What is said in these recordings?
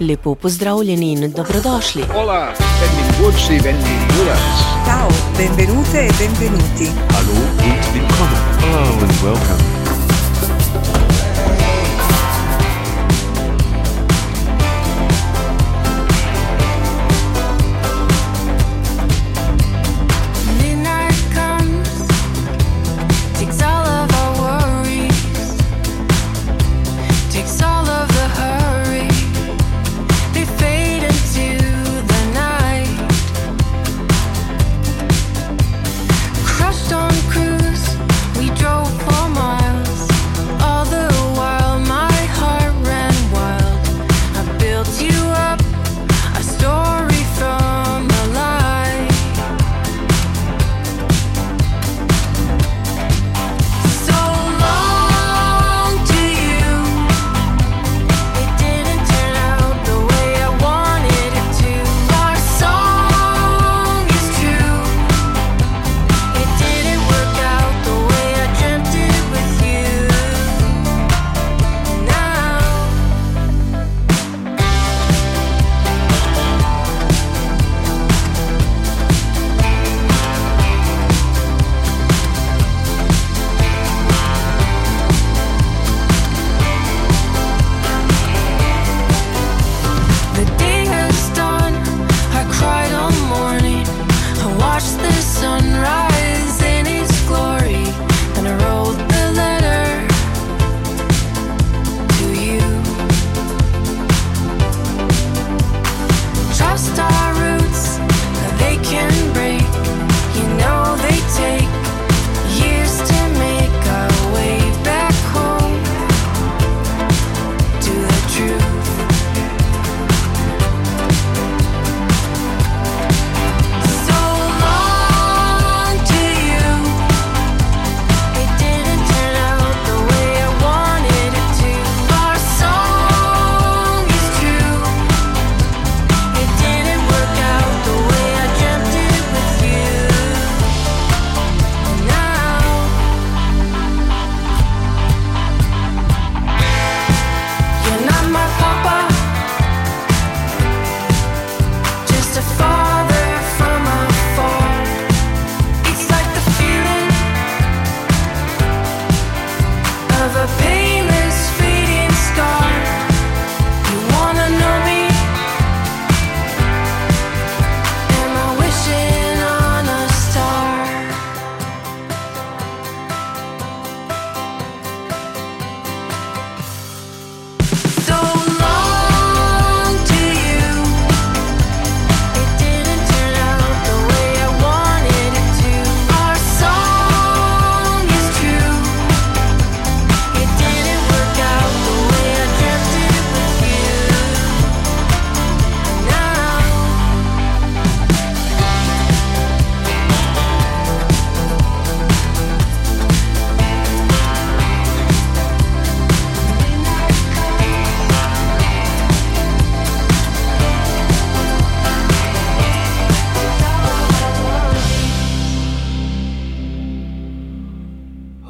Lepo pozdravljeni in dobrodošli. Hola, benvinguti, benvingutas. Ciao, benvenute e benvenuti. Hallo und willkommen. Hello and welcome.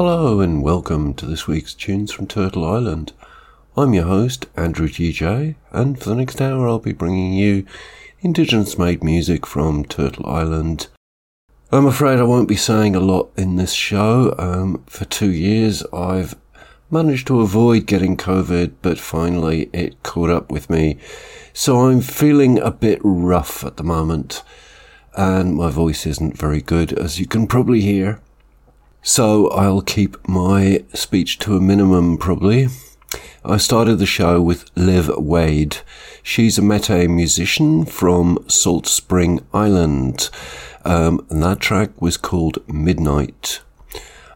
Hello and welcome to this week's Tunes from Turtle Island. I'm your host, Andrew GJ, and for the next hour I'll be bringing you Indigenous-made music from Turtle Island. I'm afraid I won't be saying a lot in this show. For 2 years I've managed to avoid getting COVID, but finally it caught up with me. So I'm feeling a bit rough at the moment, and my voice isn't very good, as you can probably hear. So I'll keep my speech to a minimum, probably. I started the show with Liv Wade. She's a Metis musician from Salt Spring Island, and that track was called Midnight.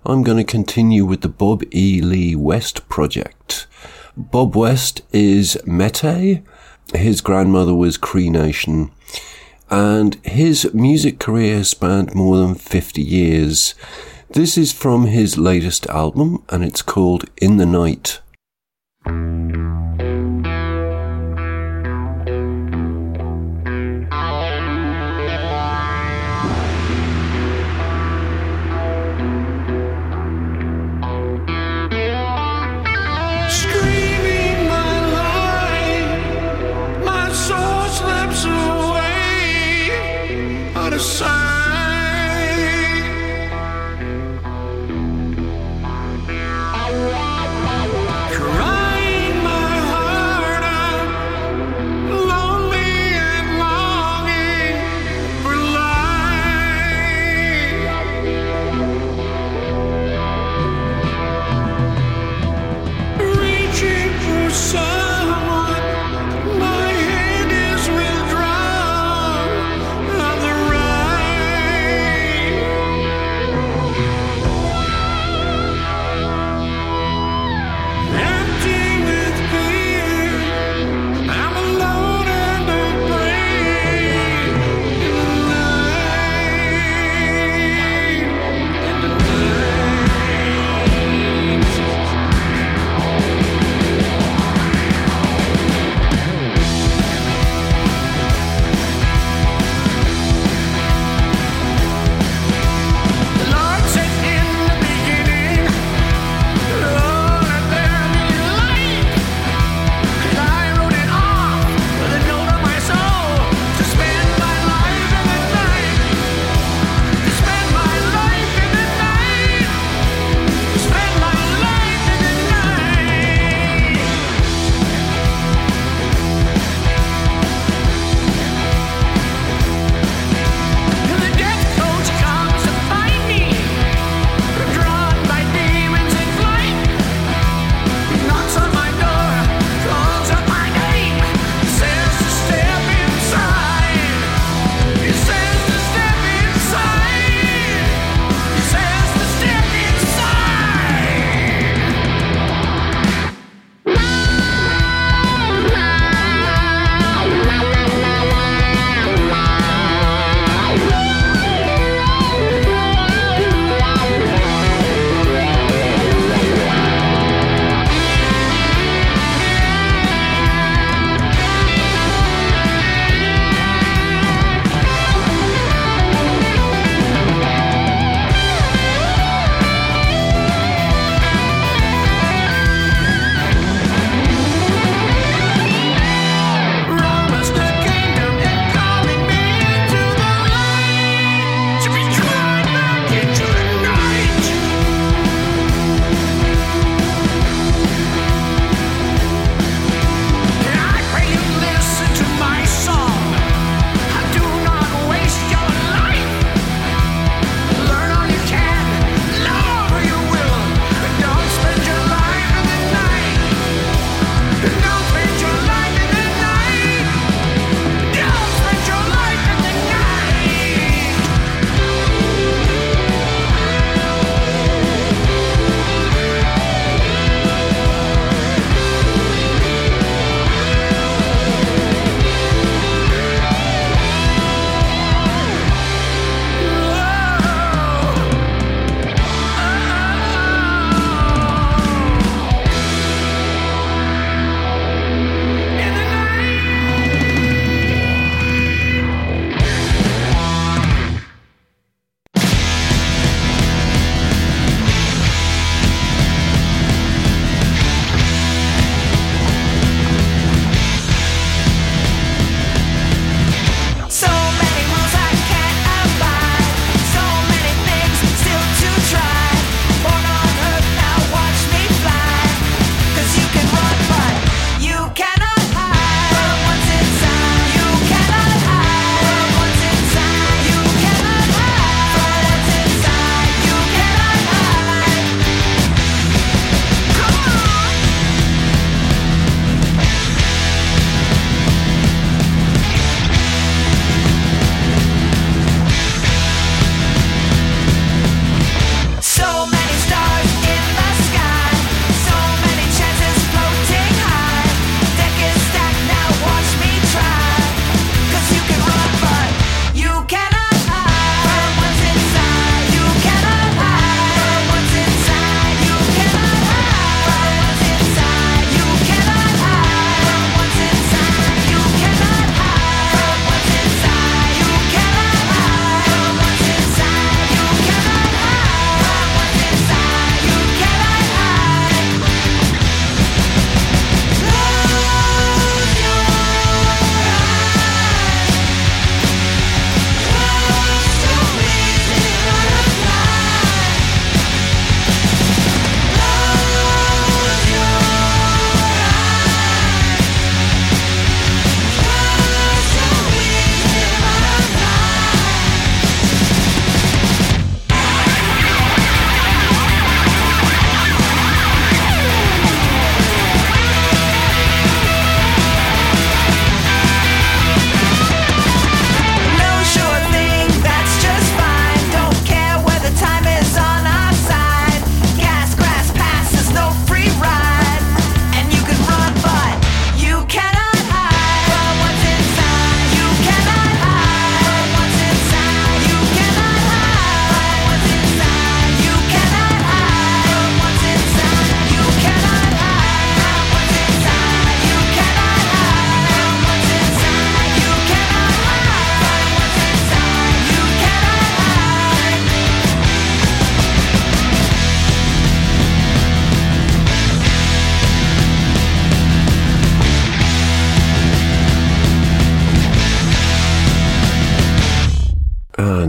I'm going to continue with the Bobby Lee West Project. Bob West is Metis. His grandmother was Cree Nation. And his music career has spanned more than 50 years. This is from his latest album, and it's called In the Night. Screaming my life, my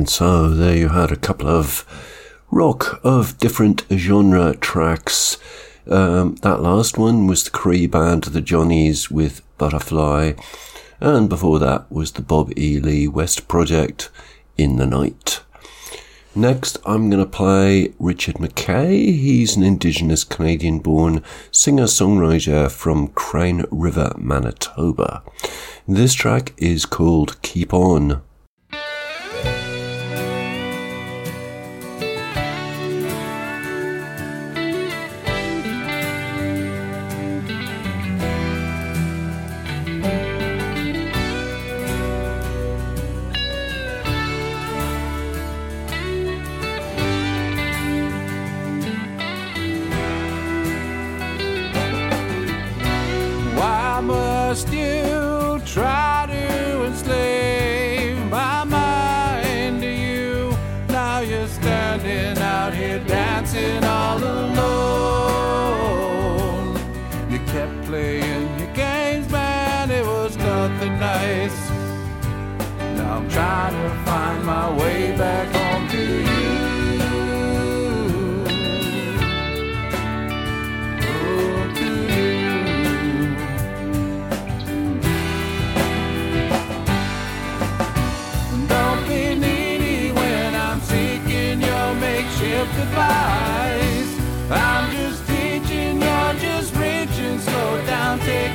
So there you had a couple of rock of different genre tracks. That last one was the Cree Band, the Johnnies with Butterfly. And before that was the Bobby Lee West Project, In the Night. Next I'm going to play Richard McKay. He's an Indigenous Canadian-born singer-songwriter from Crane River, Manitoba. This track is called Keep On. Advice. I'm just teaching, you're just preaching. Slow down, take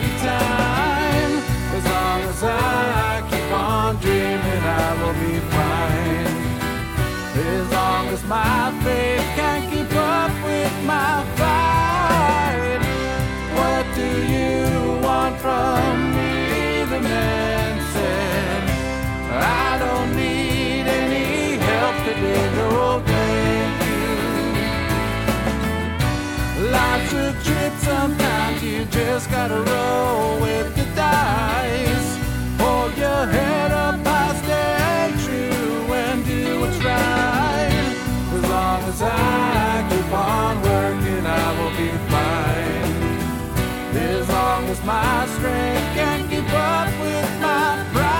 just gotta roll with the dice. Hold your head up high, stay true, and do what's right. As long as I keep on working, I will be fine. As long as my strength can keep up with my pride.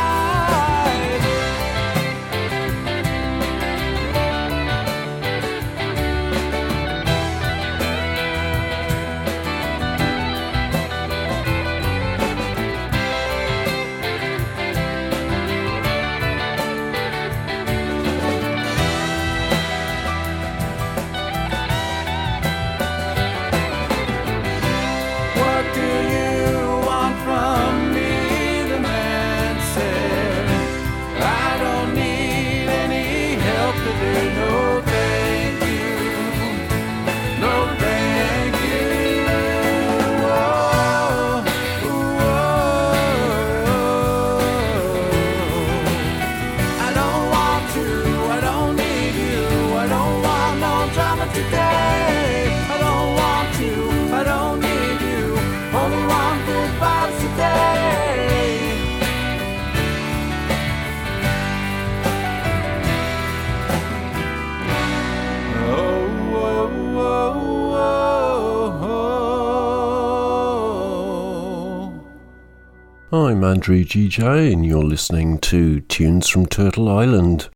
I'm Andrew GJ and you're listening to Tunes from Turtle Island.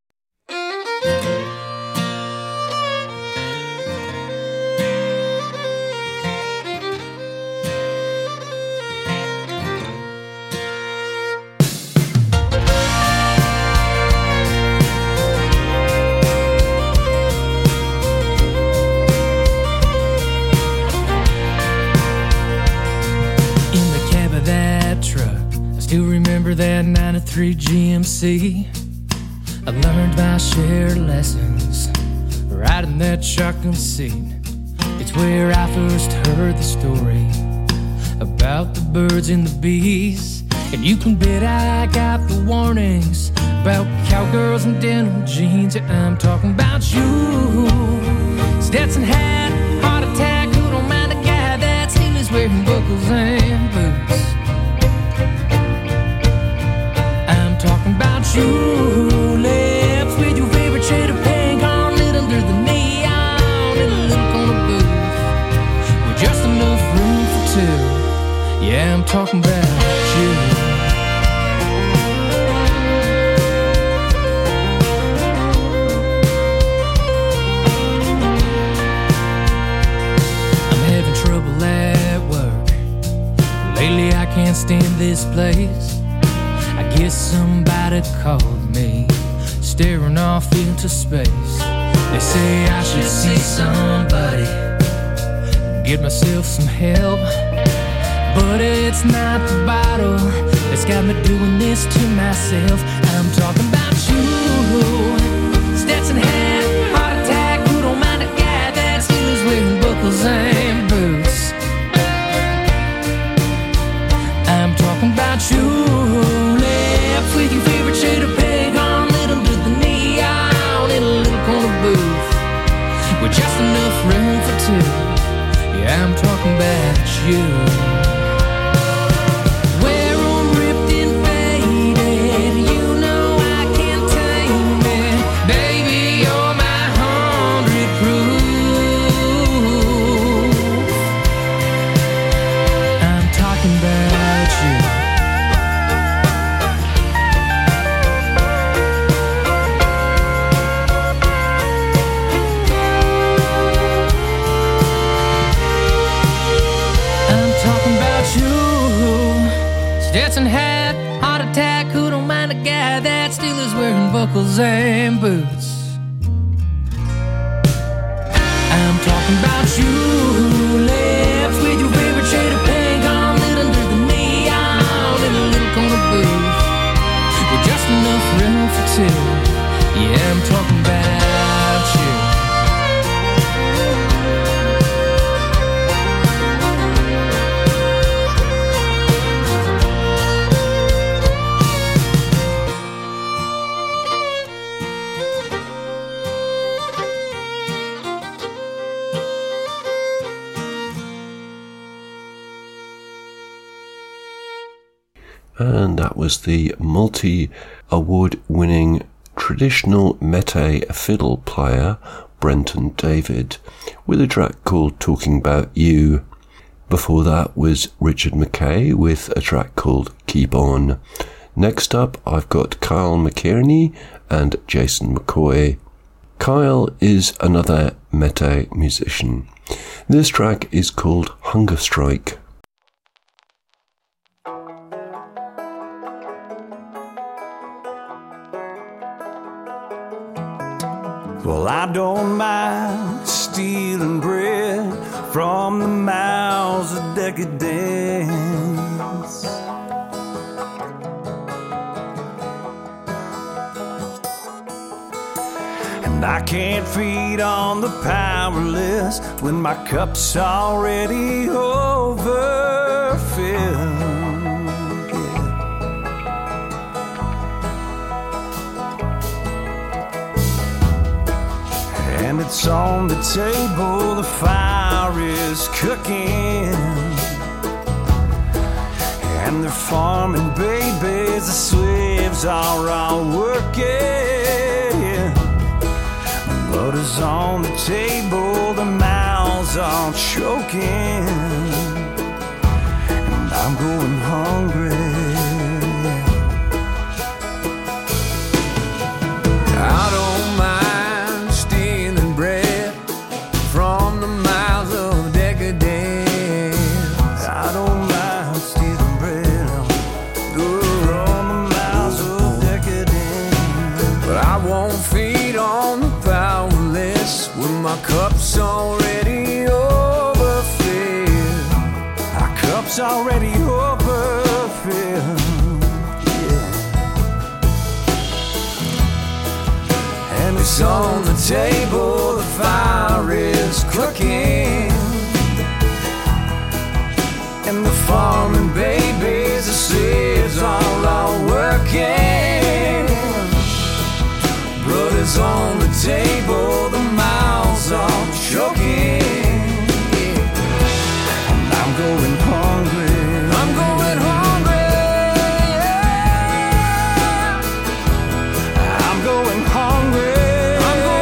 Three GMC, I learned my share lessons right in that shotgun seat. It's where I first heard the story about the birds and the bees. And you can bet I got the warnings about cowgirls and denim jeans. And I'm talking about you, Stetson hat, heart attack, who don't mind a guy that still is wearing buckles and boots. True lips with your favorite shade of pink all lit under the neon in a little corner booth with just enough room for two. Yeah, I'm talking about you. Called me, staring off into space. They say I should see somebody, get myself some help. But it's not the bottle that's got me doing this to myself. I'm talking about you, Stetson hat, heart attack, who don't mind a guy that steals wearing buckles and boots. I'm talking about you. With your favorite shade of pink on lit under the neon in a little corner booth with just enough room for two. Yeah, I'm talking about you. We're all ripped and faded, you know I can't tame it. Baby, you're my 100 proof. I'm talking about you. Stetson hat, heart attack, who don't mind a guy that still is wearing buckles and boots. I'm talking about you, lips with your favorite shade of pink on lit under the neon in a little corner booth with just enough room for two. Yeah, I'm talking about you. and that was the multi-award-winning traditional meté fiddle player Brenton David with a track called Talking About You. Before that was Richard McKay with a track called Keep On. Next up, I've got Kyle McKearney and Jason McCoy. Kyle is another meté musician. This track is called Hunger Strike. Well, I don't mind stealing bread from the mouths of decadence. And I can't feed on the powerless when my cup's already overfilled. And it's on the table, the fire is cooking, and they're farming babies, the slaves are all working. The butter's on the table, the mouths are choking, and I'm going hungry. I don't mind already overfilled. Our cup's already overfilled, yeah. And it's on the table, the fire is cooking, and the farming babies, the slaves all working. Blood is on the table, the mouths are choking, and I'm going hungry. I'm going hungry. I'm going hungry. I'm going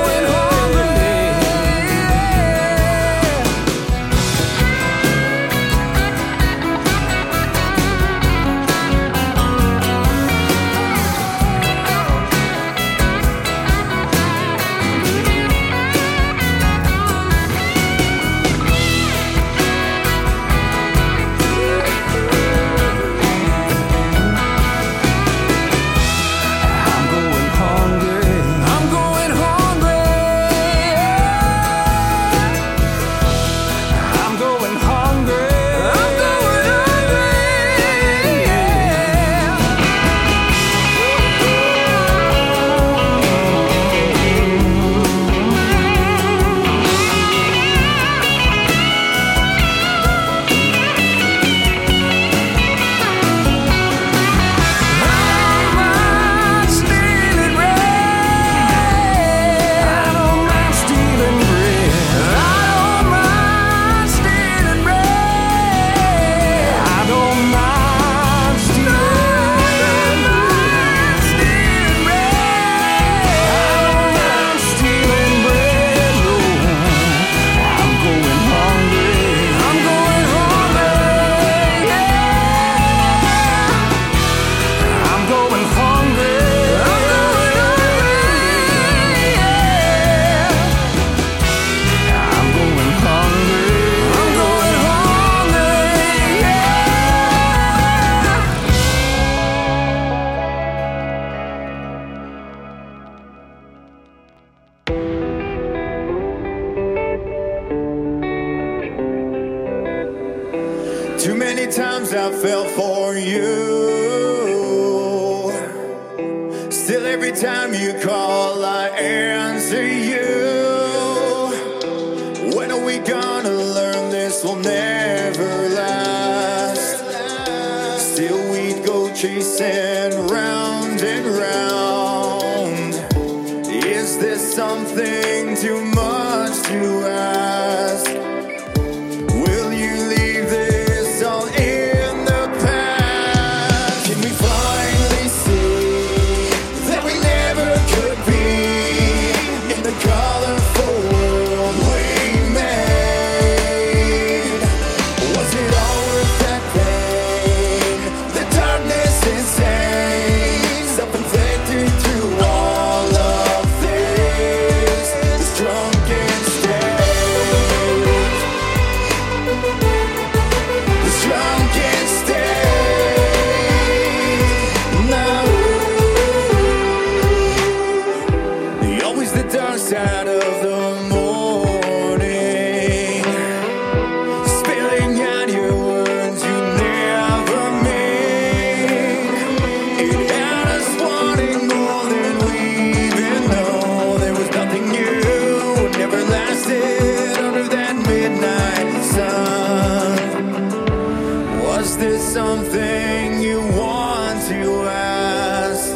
something you want to ask,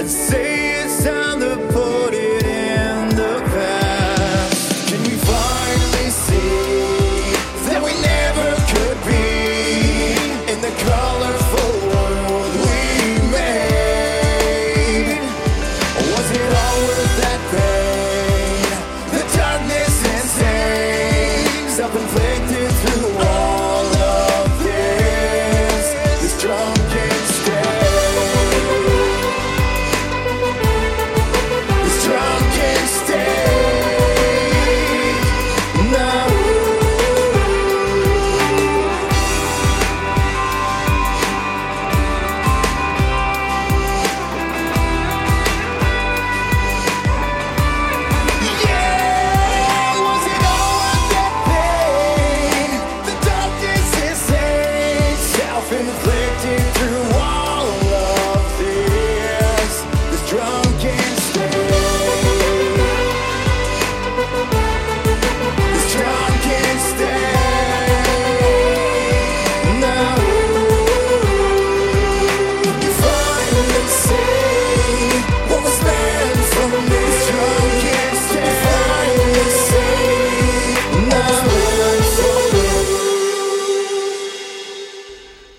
I'd say it's time to put it in the past. Can we finally see that we never could be in the colorful world we made? Or was it all worth that pain, the darkness and pain, self-inflicted through all?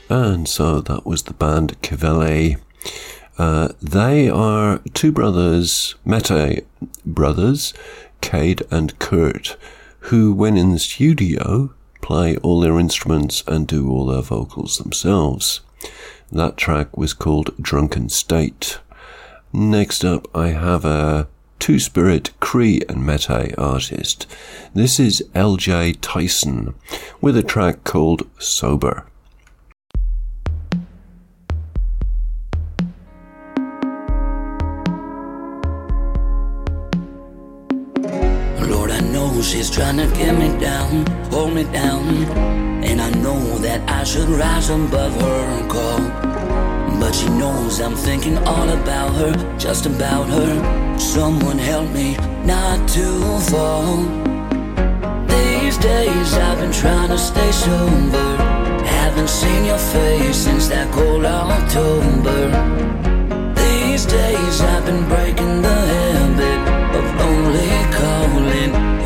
And so that was the band KiVeli. They are two brothers, Mete brothers, Cade and Kurt, who when in the studio play all their instruments and do all their vocals themselves. That track was called Drunken State. Next up I have a Two-Spirit Cree and Mete artist. This is LJ Tyson with a track called Sober. She's trying to get me down, hold me down, and I know that I should rise above her call. But she knows I'm thinking all about her, just about her. Someone help me not to fall. These days I've been trying to stay sober. Haven't seen your face since that cold October. These days I've been breaking the habit of only calling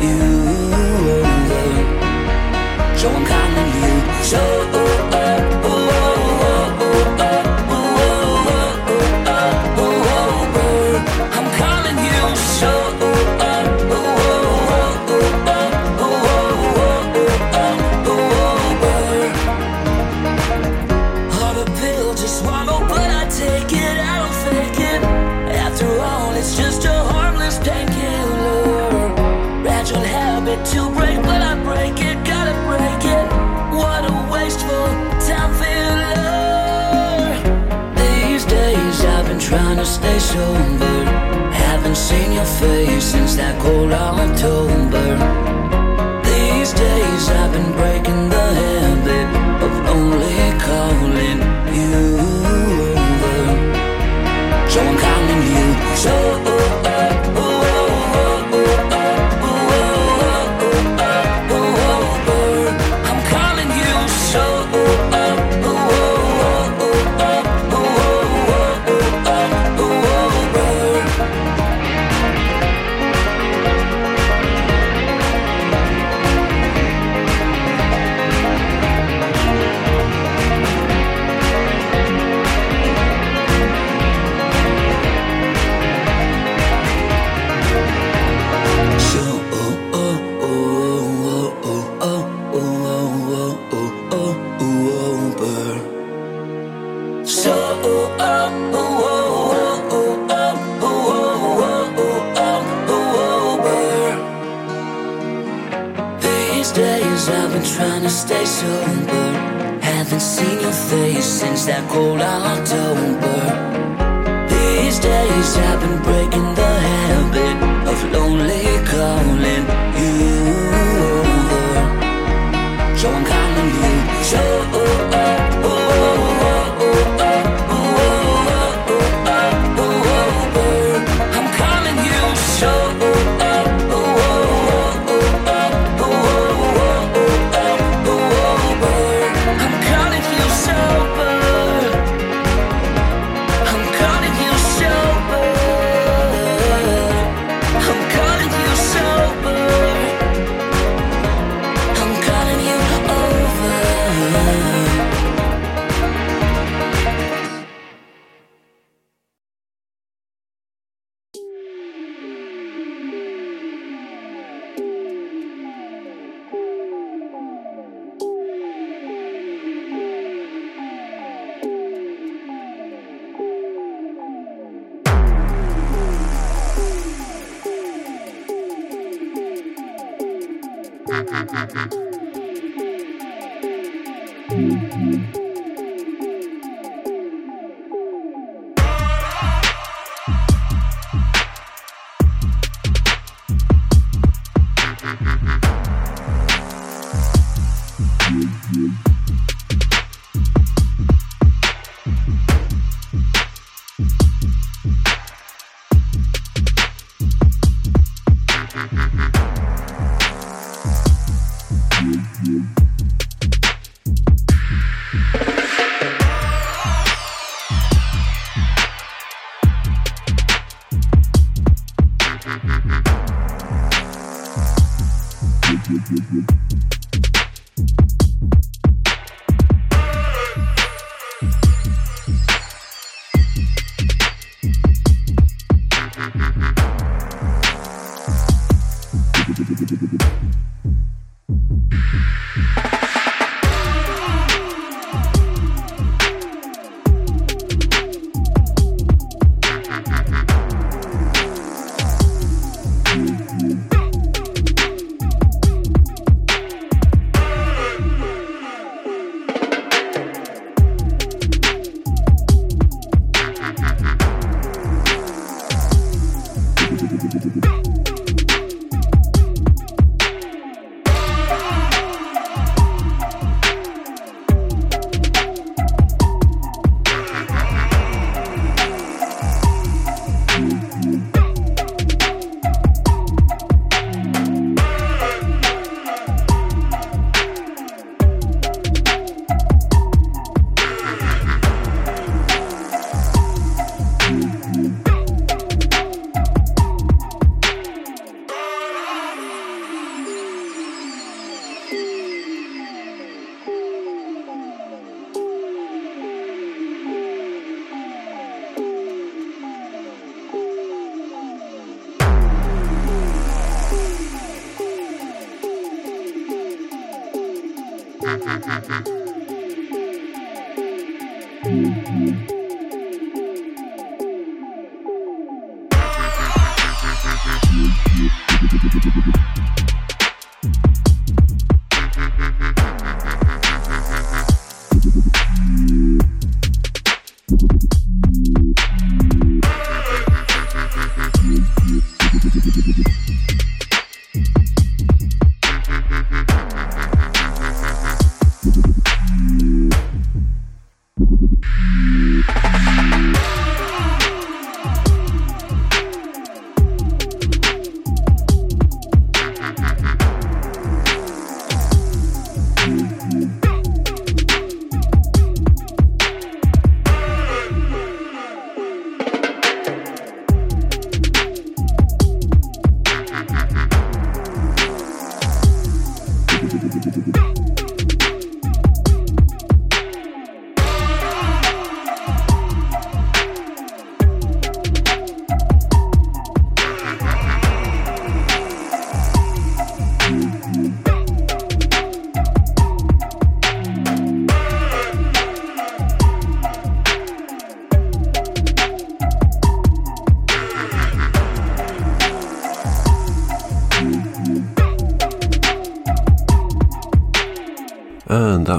you over, so I'm calling you so over. I'm calling you so over. Hard a pill to swallow, but I take it. I don't fake it. After all, it's just a harmless painkiller. Natural habit to break, but I break it, gotta break it. What a wasteful time filler. These days I've been trying to stay sober. Haven't seen your face since that cold October. These days I've been breaking the habit of only calling you over. So I'm calling you sober. Trying to stay sober. Haven't seen your face since that cold October. These days I've been breaking the habit of lonely calling you over. So I'm calling you sober. I'm calling you sober.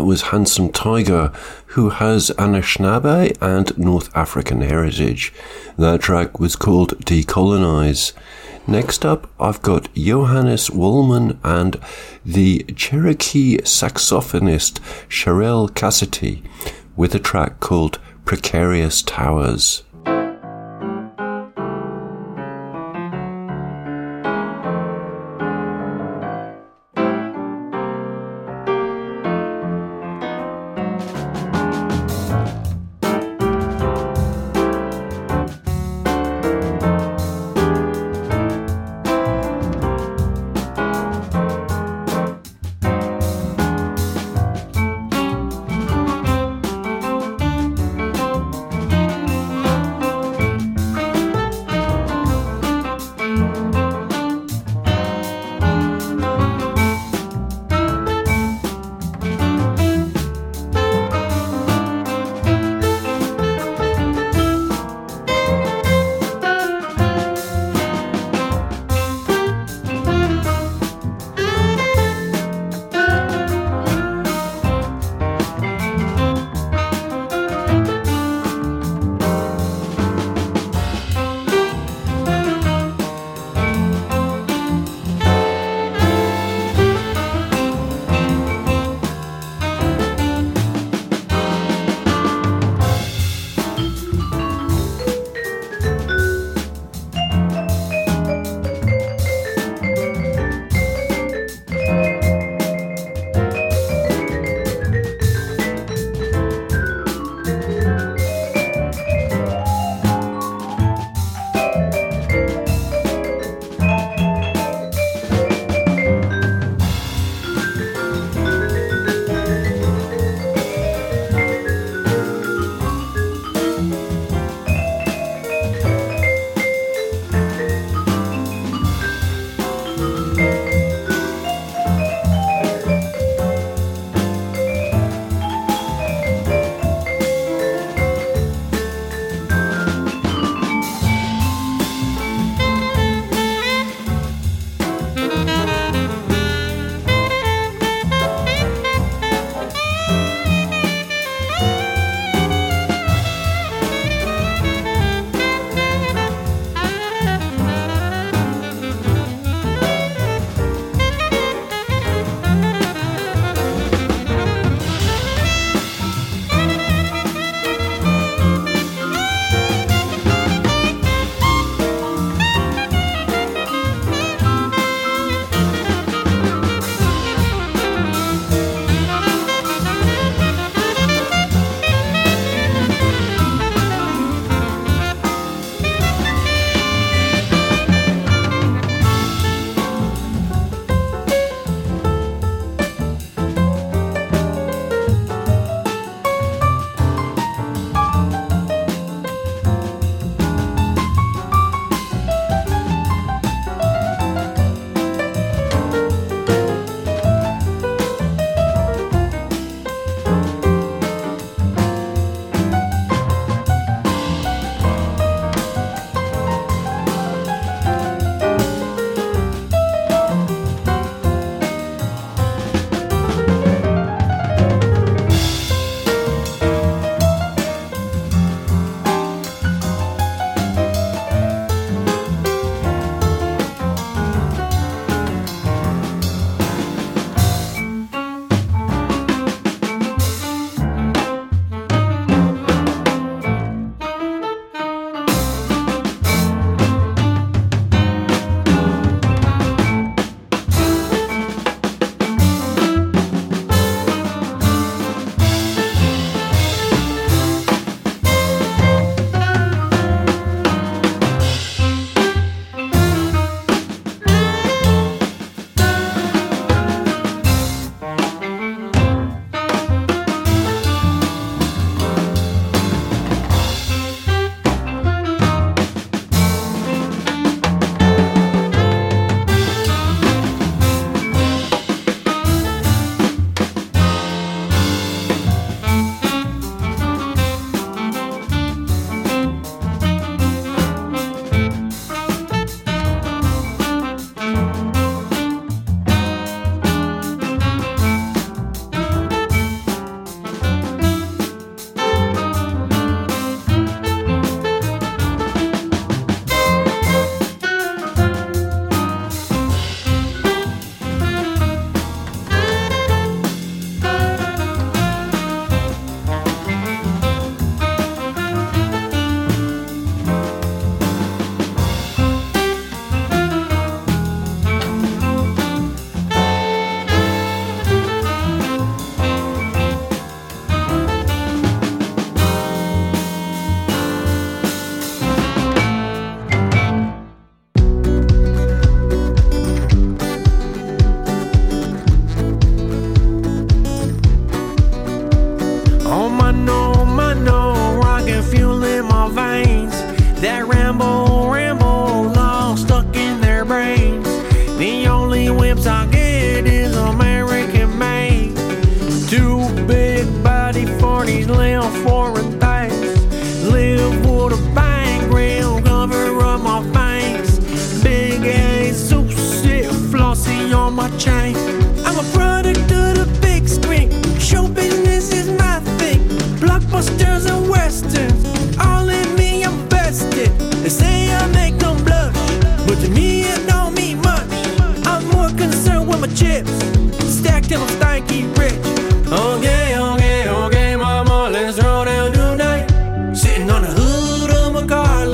Was Handsome Tiger, who has Anishinaabe and North African heritage. That track was called Decolonize. Next up, I've got Johannes Wallman and the Cherokee saxophonist Sherelle Cassidy with a track called Precarious Towers.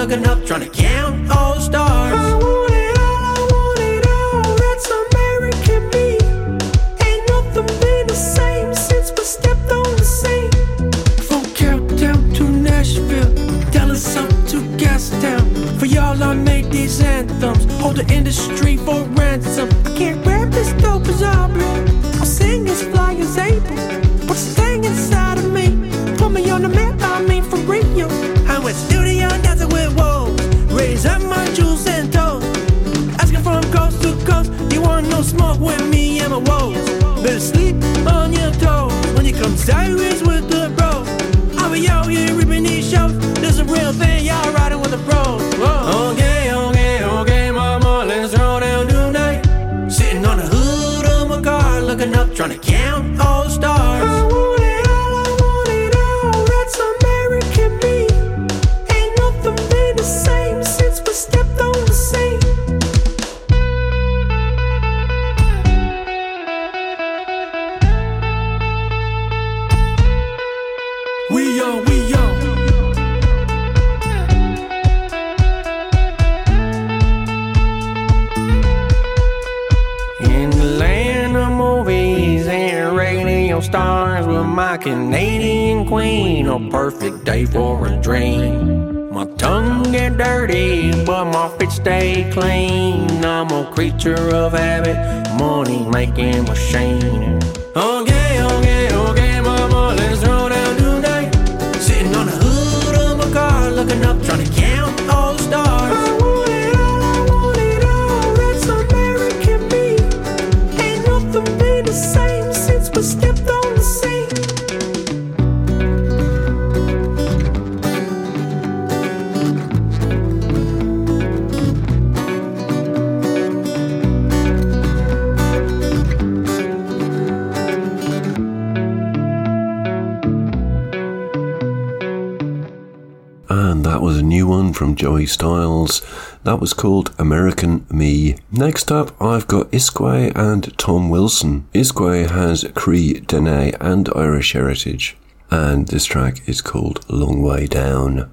looking up, trying to count all stars. I want it all, I want it all. That's American me. Ain't nothing been the same since we stepped on the scene. From Carroll down to Nashville, Dallas up to Gastown. For y'all I made these anthems, hold the industry for ransom. I can't grab this dope as I blue. I'll sing as fly as April. What's the thing inside of me? Put me on the map, I mean for real. I went studio dancing with wolves, raise up my jewels and toes, asking from coast to coast. You want no smoke with me and my woes. Better sleep on your toes when you come sideways with the bro. I'll be out here ripping these shows. This is a real thing, y'all riding with the pros. Whoa. Okay, okay, okay, mama, let's roll down tonight. Sitting on the hood of my car, looking up, trying to count all stars. Stars with my Canadian queen, a perfect day for a dream. My tongue get dirty, but my feet stay clean. I'm a creature of habit, money making machine. Okay, okay, okay, mama, let's roll down tonight. Sitting on the hood of my car, looking up, trying to count all the stars. From Joey Styles. That was called American Me. Next up, I've got Iskwe and Tom Wilson. Iskwe has Cree, Dené and Irish heritage, and this track is called Long Way Down.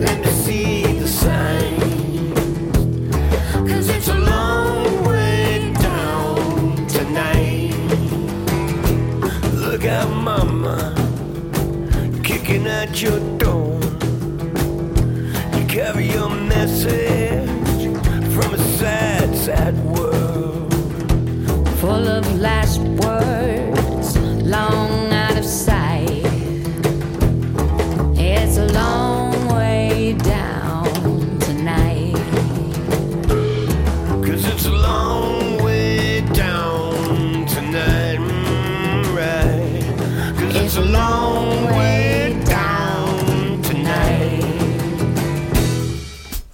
Let me see the sign.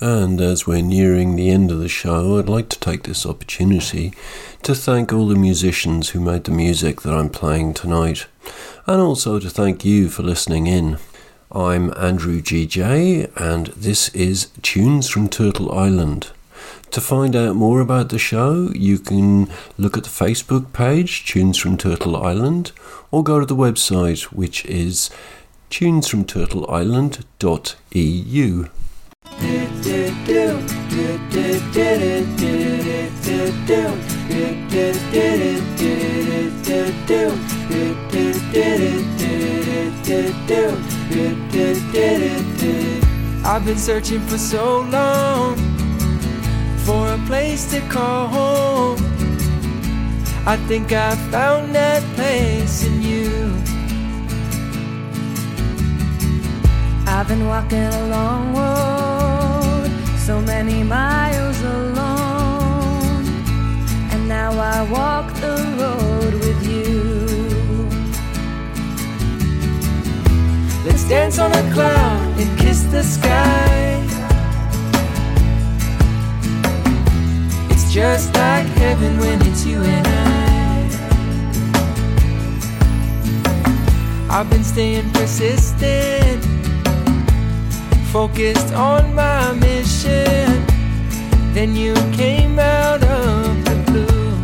And as we're nearing the end of the show, I'd like to take this opportunity to thank all the musicians who made the music that I'm playing tonight, and also to thank you for listening in. I'm Andrew GJ, and this is Tunes from Turtle Island. To find out more about the show, you can look at the Facebook page, Tunes from Turtle Island, or go to the website, which is tunesfromturtleisland.eu. I've been searching for so long for a place to call home. I think I found that place in you. I've been walking a long road, so many miles alone, and now I walk the road with you. Let's dance on a cloud and kiss the sky. It's just like heaven when it's you and I. I've been staying persistent, focused on my mission, then you came out of the blue.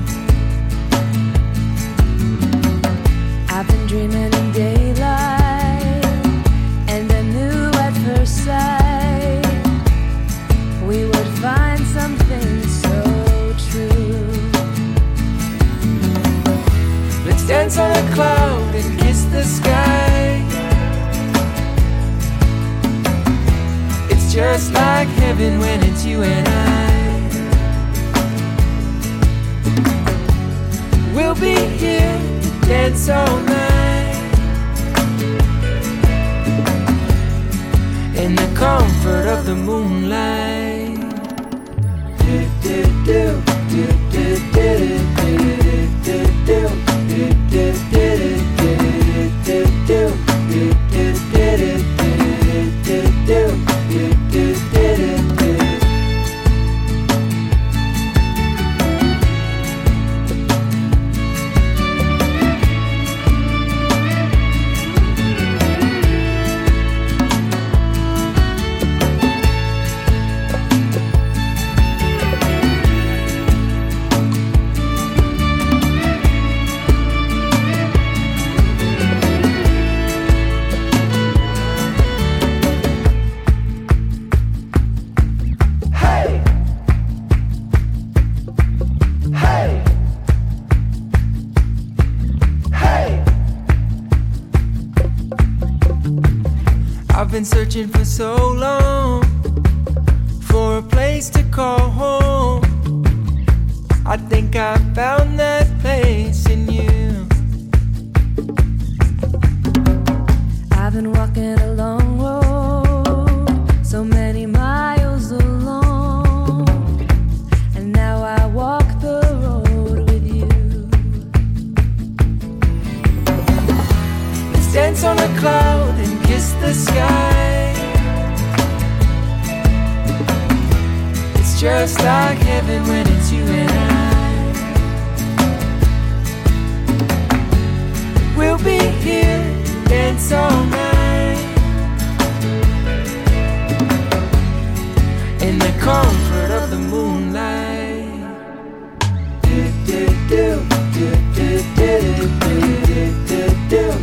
I've been dreaming in daylight, and I knew at first sight we would find something so true. Let's dance on a cloud and kiss the sky. Just like heaven when it's you and I. We'll be here to dance all night in the comfort of the moonlight. Do do do do do do do do do do. Searching for so long for a place to call home. I think I found that place in you. I've been walking a long road, so many miles alone, and now I walk the road with you. Let's dance on a cloud and kiss the sky. Just like heaven when it's you and I. We'll be here to dance all night in the comfort of the moonlight. Do do do do do do do do do do.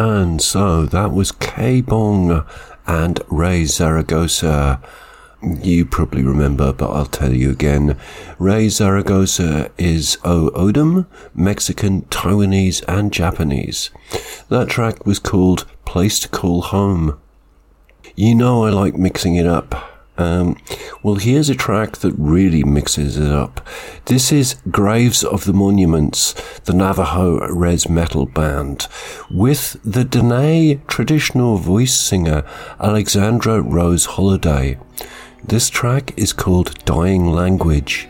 And so that was K-Bong and Ray Zaragoza. You probably remember, but I'll tell you again. Ray Zaragoza is Odom, Mexican, Taiwanese, and Japanese. That track was called Place to Call Home. You know I like mixing it up, Well, here's a track that really mixes it up. This is Graves of the Monuments, the Navajo Res Metal Band, with the Dené traditional voice singer Alexandra Rose Holiday. This track is called Dying Language.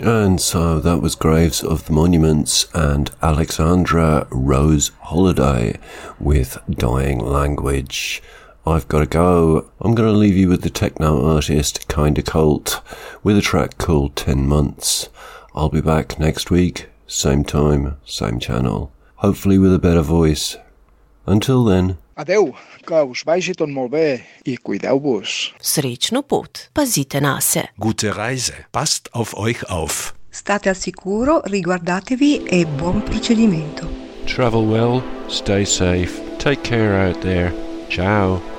And so that was Graves of the Monuments and Alexandra Rose Holiday with Dying Language. I've got to go. I'm going to leave you with the techno artist Kinda Cult with a track called 10 Months. I'll be back next week, same time, same channel. Hopefully with a better voice. Until then. Adeu, que us vagi tot molt bé I cuideu-vos. Srećno put, pazite na se. Gute Reise, passt auf euch auf. State al sicuro, riguardatevi e buon procedimento. Travel well, stay safe, take care out there. Ciao.